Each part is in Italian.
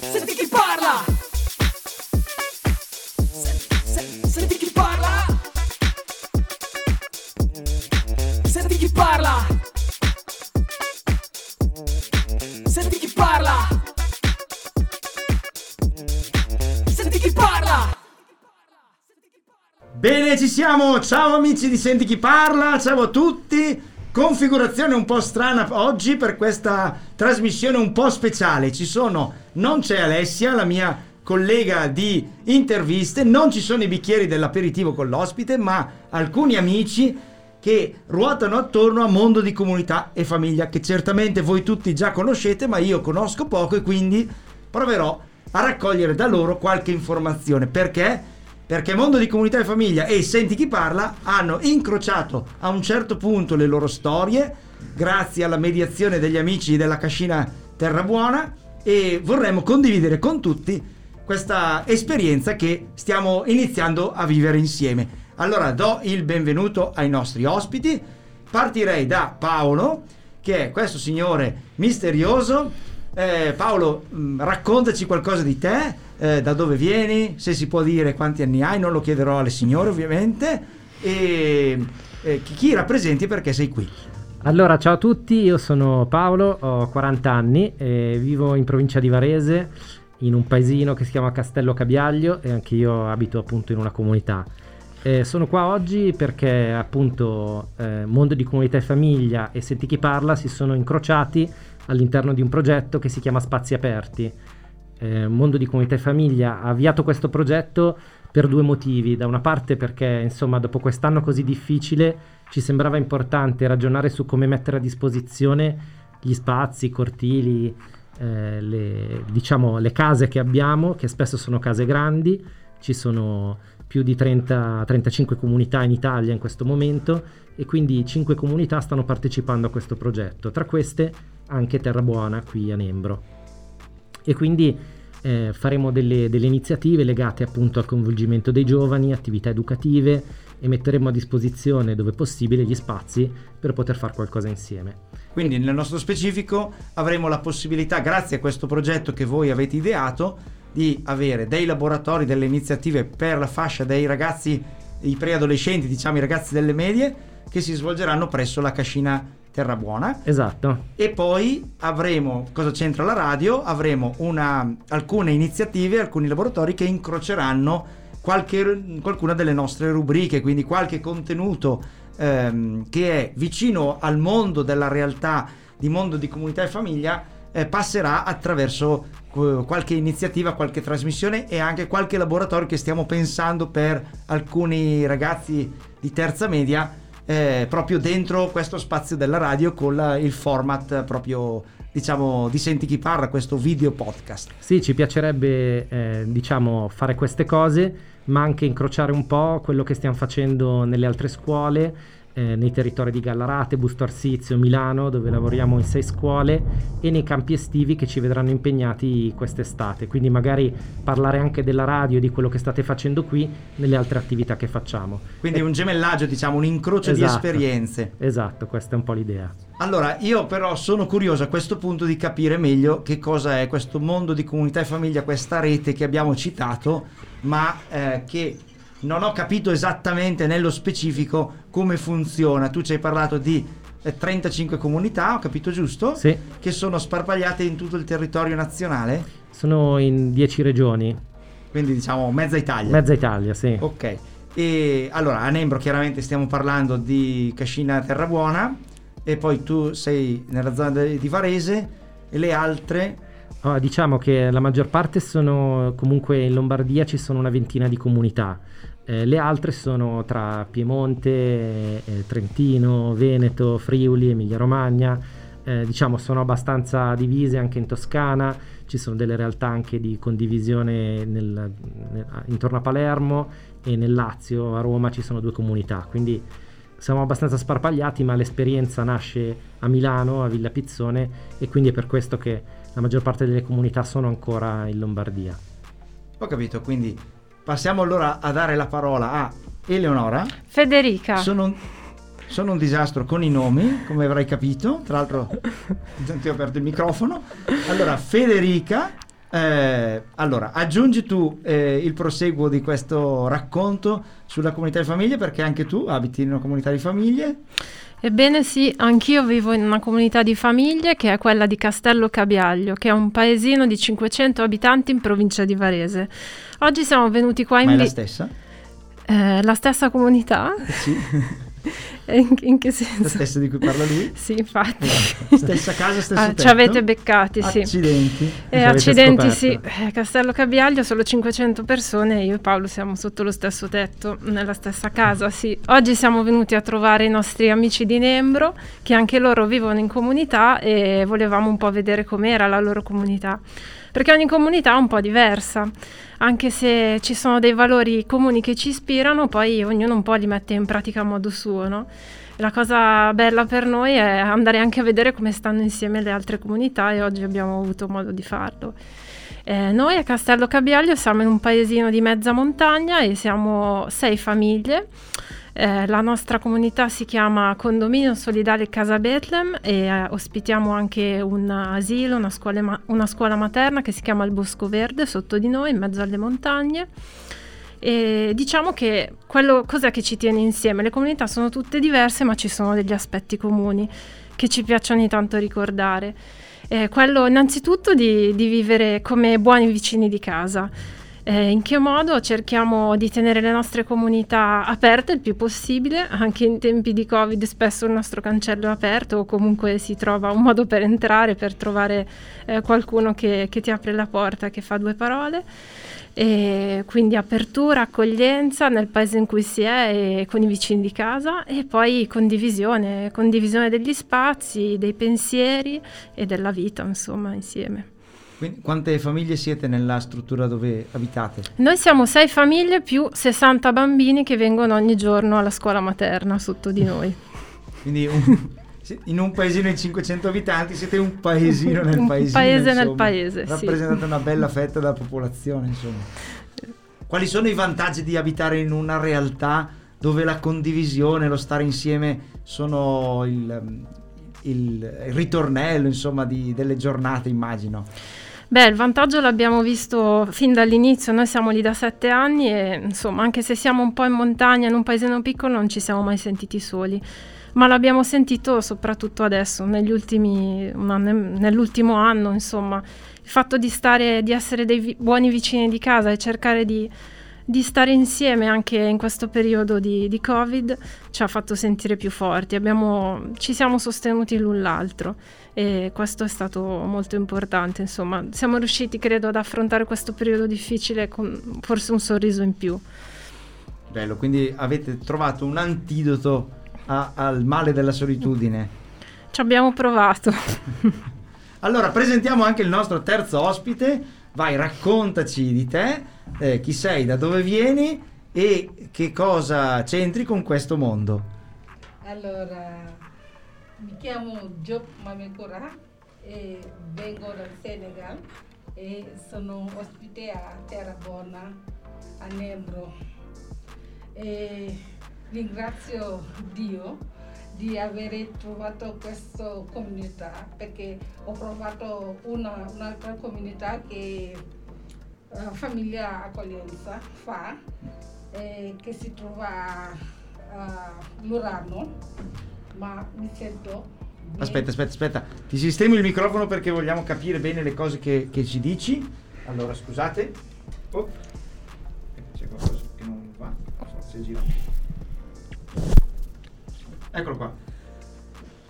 Senti chi parla. Senti chi parla. Senti chi parla. Senti chi parla. Senti chi parla. Bene, ci siamo. Ciao amici di Senti Chi Parla. Ciao a tutti. Configurazione un po' strana oggi per questa trasmissione un po' speciale. Non c'è Alessia, la mia collega di interviste, non ci sono i bicchieri dell'aperitivo con l'ospite, ma alcuni amici che ruotano attorno a Mondo di Comunità e Famiglia, che certamente voi tutti già conoscete, ma io conosco poco e quindi proverò a raccogliere da loro qualche informazione. Perché? Perché Mondo di Comunità e Famiglia e Senti Chi Parla hanno incrociato a un certo punto le loro storie, grazie alla mediazione degli amici della Cascina Terra Buona, e vorremmo condividere con tutti questa esperienza che stiamo iniziando a vivere insieme. Allora do il benvenuto ai nostri ospiti. Partirei da Paolo, che è questo signore misterioso. Paolo, raccontaci qualcosa di te, da dove vieni, se si può dire quanti anni hai, non lo chiederò alle signore ovviamente, e chi rappresenti, perché sei qui. Allora, ciao a tutti, io sono Paolo, ho 40 anni, vivo in provincia di Varese, in un paesino che si chiama Castello Cabiaglio, e anche io abito appunto in una comunità. Sono qua oggi perché appunto Mondo di Comunità e Famiglia e Senti Chi Parla si sono incrociati all'interno di un progetto che si chiama Spazi Aperti. Mondo di Comunità e Famiglia ha avviato questo progetto per due motivi. Da una parte perché, insomma, dopo quest'anno così difficile ci sembrava importante ragionare su come mettere a disposizione gli spazi, i cortili, le case che abbiamo, che spesso sono case grandi. Ci sono più di 30-35 comunità in Italia in questo momento, e quindi 5 comunità stanno partecipando a questo progetto, tra queste anche Terra Buona qui a Nembro. E quindi faremo delle iniziative legate appunto al coinvolgimento dei giovani, attività educative, e metteremo a disposizione dove possibile gli spazi per poter fare qualcosa insieme. Quindi nel nostro specifico avremo la possibilità, grazie a questo progetto che voi avete ideato, di avere dei laboratori, delle iniziative per la fascia dei ragazzi, i preadolescenti, diciamo i ragazzi delle medie, che si svolgeranno presso la Cascina Terra Buona. Esatto. E poi avremo, cosa c'entra la radio, avremo alcune iniziative, alcuni laboratori che incroceranno qualcuna delle nostre rubriche, quindi qualche contenuto che è vicino al mondo della realtà di Mondo di Comunità e Famiglia, passerà attraverso qualche iniziativa, qualche trasmissione e anche qualche laboratorio che stiamo pensando per alcuni ragazzi di terza media, proprio dentro questo spazio della radio con il format proprio, diciamo, di Senti Chi Parla, questo video podcast. Sì, ci piacerebbe diciamo fare queste cose, ma anche incrociare un po' quello che stiamo facendo nelle altre scuole, nei territori di Gallarate, Busto Arsizio, Milano, dove lavoriamo in 6 scuole, e nei campi estivi che ci vedranno impegnati quest'estate. Quindi magari parlare anche della radio, di quello che state facendo qui, nelle altre attività che facciamo. Quindi un gemellaggio, diciamo, un incrocio, esatto, di esperienze. Esatto, questa è un po' l'idea. Allora, io però sono curioso a questo punto di capire meglio che cosa è questo Mondo di Comunità e Famiglia, questa rete che abbiamo citato, ma che non ho capito esattamente nello specifico come funziona. Tu ci hai parlato di 35 comunità, ho capito giusto? Sì. Che sono sparpagliate in tutto il territorio nazionale? Sono in 10 regioni. Quindi diciamo mezza Italia. Mezza Italia, sì. Ok. E allora a Nembro chiaramente stiamo parlando di Cascina Terra Buona, e poi tu sei nella zona di Varese e le altre? Oh, diciamo che la maggior parte sono comunque in Lombardia, ci sono una ventina di comunità, le altre sono tra Piemonte, Trentino, Veneto, Friuli, Emilia Romagna, diciamo sono abbastanza divise. Anche in Toscana ci sono delle realtà anche di condivisione intorno a Palermo, e nel Lazio, a Roma ci sono due comunità, quindi siamo abbastanza sparpagliati, ma l'esperienza nasce a Milano, a Villa Pizzone, e quindi è per questo che la maggior parte delle comunità sono ancora in Lombardia. Ho capito, quindi passiamo allora a dare la parola a Eleonora. Federica. Sono un disastro con i nomi, come avrai capito, tra l'altro non ti ho aperto il microfono. Allora Federica, allora aggiungi tu il proseguo di questo racconto sulla comunità di famiglie, perché anche tu abiti in una comunità di famiglie. Ebbene sì, anch'io vivo in una comunità di famiglie che è quella di Castello Cabiaglio, che è un paesino di 500 abitanti in provincia di Varese. Oggi siamo venuti qua in... Ma è la stessa? La stessa comunità? Sì. In che senso? La stessa di cui parla lui? Sì, infatti. Stessa casa, stesso tetto. Ci avete beccati, sì. Accidenti. Accidenti, sì. Castello Cabiaglio, solo 500 persone, e io e Paolo siamo sotto lo stesso tetto, nella stessa casa, sì. Oggi siamo venuti a trovare i nostri amici di Nembro, che anche loro vivono in comunità, e volevamo un po' vedere com'era la loro comunità, perché ogni comunità è un po' diversa, anche se ci sono dei valori comuni che ci ispirano, poi ognuno un po' li mette in pratica a modo suo, no? La cosa bella per noi è andare anche a vedere come stanno insieme le altre comunità, e oggi abbiamo avuto modo di farlo. Noi a Castello Cabiaglio siamo in un paesino di mezza montagna e siamo 6 famiglie. La nostra comunità si chiama Condominio Solidale Casa Bethlehem, e ospitiamo anche un asilo, una scuola materna che si chiama il Bosco Verde sotto di noi, in mezzo alle montagne. E diciamo che cos'è che ci tiene insieme? Le comunità sono tutte diverse, ma ci sono degli aspetti comuni che ci piace ogni tanto ricordare. Quello innanzitutto di vivere come buoni vicini di casa. In che modo? Cerchiamo di tenere le nostre comunità aperte il più possibile, anche in tempi di Covid spesso il nostro cancello è aperto, o comunque si trova un modo per entrare, per trovare qualcuno che ti apre la porta, che fa due parole. E quindi apertura, accoglienza nel paese in cui si è e con i vicini di casa, e poi condivisione degli spazi, dei pensieri e della vita, insomma, insieme. Quindi, quante famiglie siete nella struttura dove abitate? Noi siamo 6 famiglie più 60 bambini che vengono ogni giorno alla scuola materna sotto di noi. Quindi in un paesino di 500 abitanti siete un paesino nel paesino. Un paese nel paese, sì. Rappresentate una bella fetta della popolazione, insomma. Quali sono i vantaggi di abitare in una realtà dove la condivisione, lo stare insieme sono il ritornello, insomma, delle giornate, immagino? Beh, il vantaggio l'abbiamo visto fin dall'inizio, noi siamo lì da 7 anni e, insomma, anche se siamo un po' in montagna, in un paesino piccolo, non ci siamo mai sentiti soli, ma l'abbiamo sentito soprattutto adesso, nell'ultimo anno, insomma. Il fatto di essere dei buoni vicini di casa e cercare di stare insieme anche in questo periodo di Covid ci ha fatto sentire più forti, ci siamo sostenuti l'un l'altro, e questo è stato molto importante, insomma. Siamo riusciti, credo, ad affrontare questo periodo difficile con forse un sorriso in più. Bello, quindi avete trovato un antidoto al male della solitudine. Ci abbiamo provato. Allora presentiamo anche il nostro terzo ospite. Vai, raccontaci di te, chi sei, da dove vieni e che cosa c'entri con questo mondo. Allora, mi chiamo Gio Mamekura e vengo dal Senegal e sono ospite a Terra Buona, a Nembro. E ringrazio Dio di avere trovato questa comunità, perché ho provato un'altra comunità che Famiglia Accoglienza fa, che si trova a Lurano, ma mi sento... Aspetta, ti sistemi il microfono perché vogliamo capire bene le cose che ci dici. Allora, scusate. Oh. C'è qualcosa che non va, forse gira. Eccolo qua.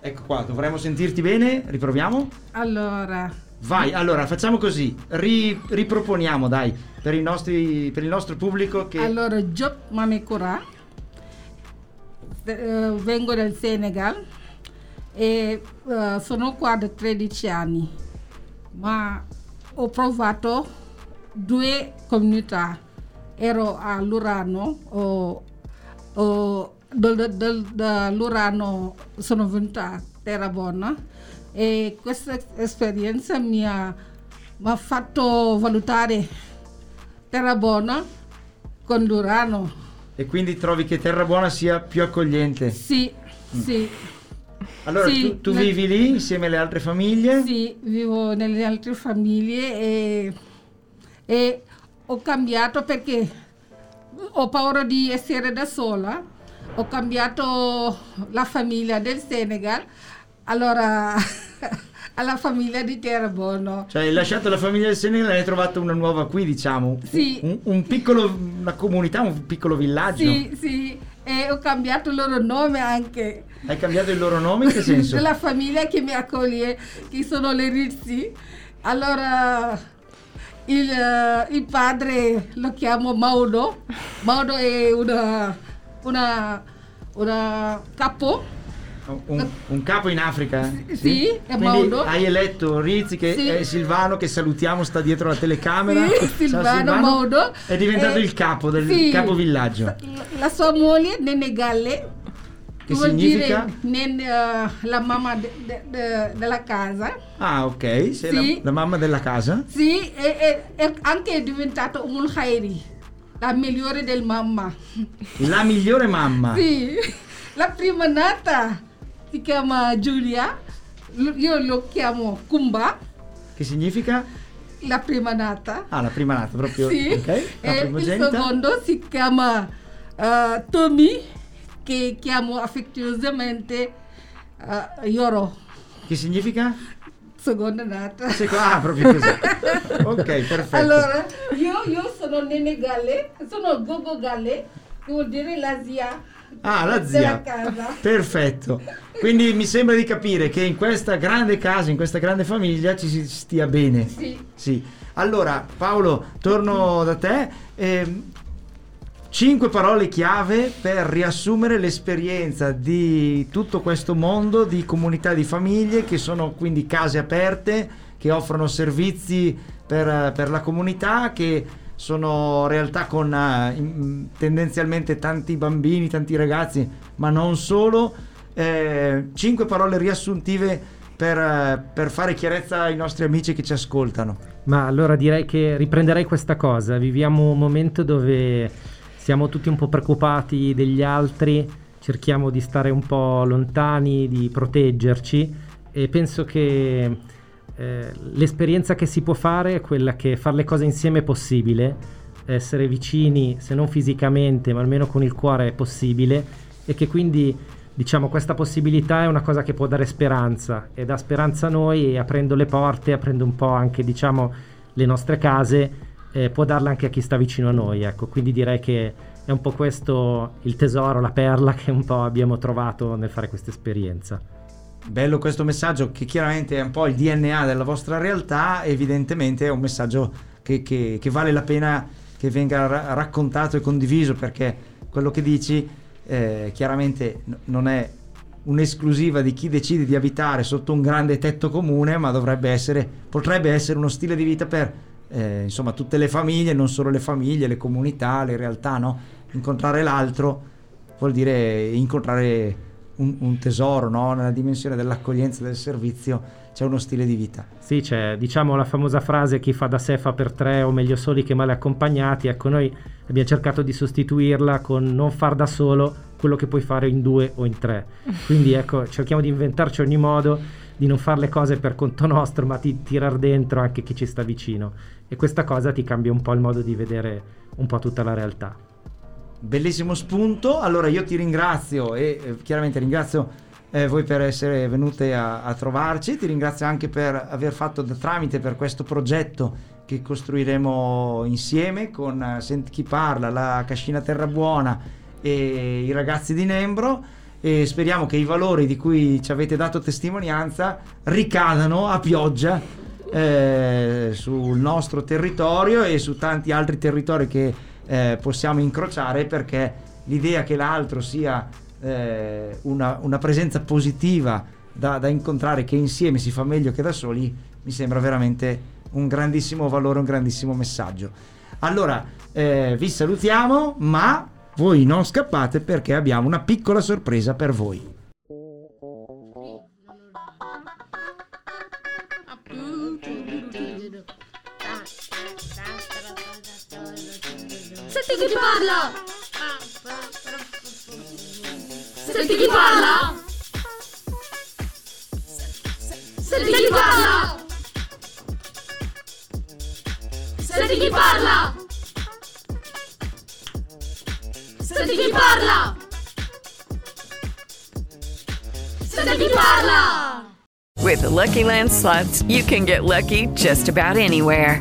Ecco qua, dovremmo sentirti bene, riproviamo? Allora. Vai, allora facciamo così, riproponiamo dai, per il nostro pubblico che... Allora, Gio Mamekura, vengo dal Senegal e sono qua da 13 anni, ma ho provato 2 comunità, ero a Lurano, da Lurano sono venuta a Terra Buona e questa esperienza mi ha fatto valutare Terra Buona con Lurano. E quindi trovi che Terra Buona sia più accogliente? Sì, sì. Allora sì, tu vivi lì insieme alle altre famiglie? Sì, vivo nelle altre famiglie e ho cambiato perché ho paura di essere da sola. Ho cambiato la famiglia del Senegal, allora alla famiglia di Terra Buona. Cioè hai lasciato la famiglia del Senegal e hai trovato una nuova qui, diciamo. Sì. Un piccolo, una comunità, un piccolo villaggio. Sì, sì. E ho cambiato il loro nome anche. Hai cambiato il loro nome? In che senso? La famiglia che mi accoglie, che sono le Rizzi. Allora... il padre lo chiamo Maudo. Maudo è una capo, un capo in Africa. Sì, sì? È Maudo. Hai eletto Rizzi, che sì. È Silvano, che salutiamo, sta dietro la telecamera. Sì, Silvano, ciao, Silvano. Maudo è diventato il capo del sì, capo villaggio. La sua moglie Nene Galle, che vuol significa dire la mamma della casa. Ah, ok, sei sì. la mamma della casa. Sì, è anche diventato Umul Khairi. La migliore del mamma. La migliore mamma? Sì, la prima nata si chiama Giulia, io lo chiamo Kumba. Che significa? La prima nata. Ah, la prima nata, proprio. Sì, okay. E il secondo si chiama Tommy, che chiamo affettuosamente Yoro. Che significa? Seconda nata. Ah, proprio così. Ok, perfetto. Allora, io sono Nene Galle, sono Gogo Galle, che vuol dire la zia. Ah, la zia. Della casa. Perfetto. Quindi mi sembra di capire che in questa grande casa, in questa grande famiglia ci si stia bene. Sì. Sì. Allora, Paolo, torno da te. 5 parole chiave per riassumere l'esperienza di tutto questo mondo di comunità di famiglie, che sono quindi case aperte, che offrono servizi per la comunità, che sono realtà con tendenzialmente tanti bambini, tanti ragazzi, ma non solo. 5 parole riassuntive per fare chiarezza ai nostri amici che ci ascoltano. Ma allora direi che riprenderei questa cosa. Viviamo un momento dove... siamo tutti un po' preoccupati degli altri, cerchiamo di stare un po' lontani, di proteggerci, e penso che l'esperienza che si può fare è quella che fare le cose insieme è possibile, essere vicini, se non fisicamente, ma almeno con il cuore è possibile, e che quindi, diciamo, questa possibilità è una cosa che può dare speranza, e dà speranza a noi, e aprendo le porte, aprendo un po' anche, diciamo, le nostre case, può darla anche a chi sta vicino a noi, ecco. Quindi direi che è un po' questo il tesoro, la perla che un po' abbiamo trovato nel fare questa esperienza. Bello questo messaggio, che chiaramente è un po' il DNA della vostra realtà, evidentemente è un messaggio che vale la pena che venga raccontato e condiviso, perché quello che dici chiaramente non è un'esclusiva di chi decide di abitare sotto un grande tetto comune, ma potrebbe essere uno stile di vita per insomma tutte le famiglie, non solo le famiglie, le comunità, le realtà, no? Incontrare l'altro vuol dire incontrare un tesoro, no? Nella dimensione dell'accoglienza, del servizio c'è uno stile di vita. Sì, c'è, diciamo, la famosa frase chi fa da sé fa per tre, o meglio soli che male accompagnati. Ecco, noi abbiamo cercato di sostituirla con non far da solo quello che puoi fare in 2 o in 3. Quindi ecco, cerchiamo di inventarci ogni modo di non fare le cose per conto nostro, ma di tirar dentro anche chi ci sta vicino, e questa cosa ti cambia un po' il modo di vedere un po' tutta la realtà. Bellissimo spunto. Allora io ti ringrazio e chiaramente ringrazio voi per essere venute a trovarci, ti ringrazio anche per aver fatto da tramite per questo progetto che costruiremo insieme con Senti Chi Parla, la Cascina Terra Buona e i ragazzi di Nembro. e speriamo che i valori di cui ci avete dato testimonianza ricadano a pioggia sul nostro territorio e su tanti altri territori che possiamo incrociare, perché l'idea che l'altro sia una presenza positiva da incontrare, che insieme si fa meglio che da soli, mi sembra veramente un grandissimo valore, un grandissimo messaggio. Allora vi salutiamo, ma voi non scappate perché abbiamo una piccola sorpresa per voi. Senti chi parla! Senti chi parla! Senti chi parla! Senti chi parla! Senti chi parla! Senti chi parla! With the Lucky Land Slots, you can get lucky just about anywhere.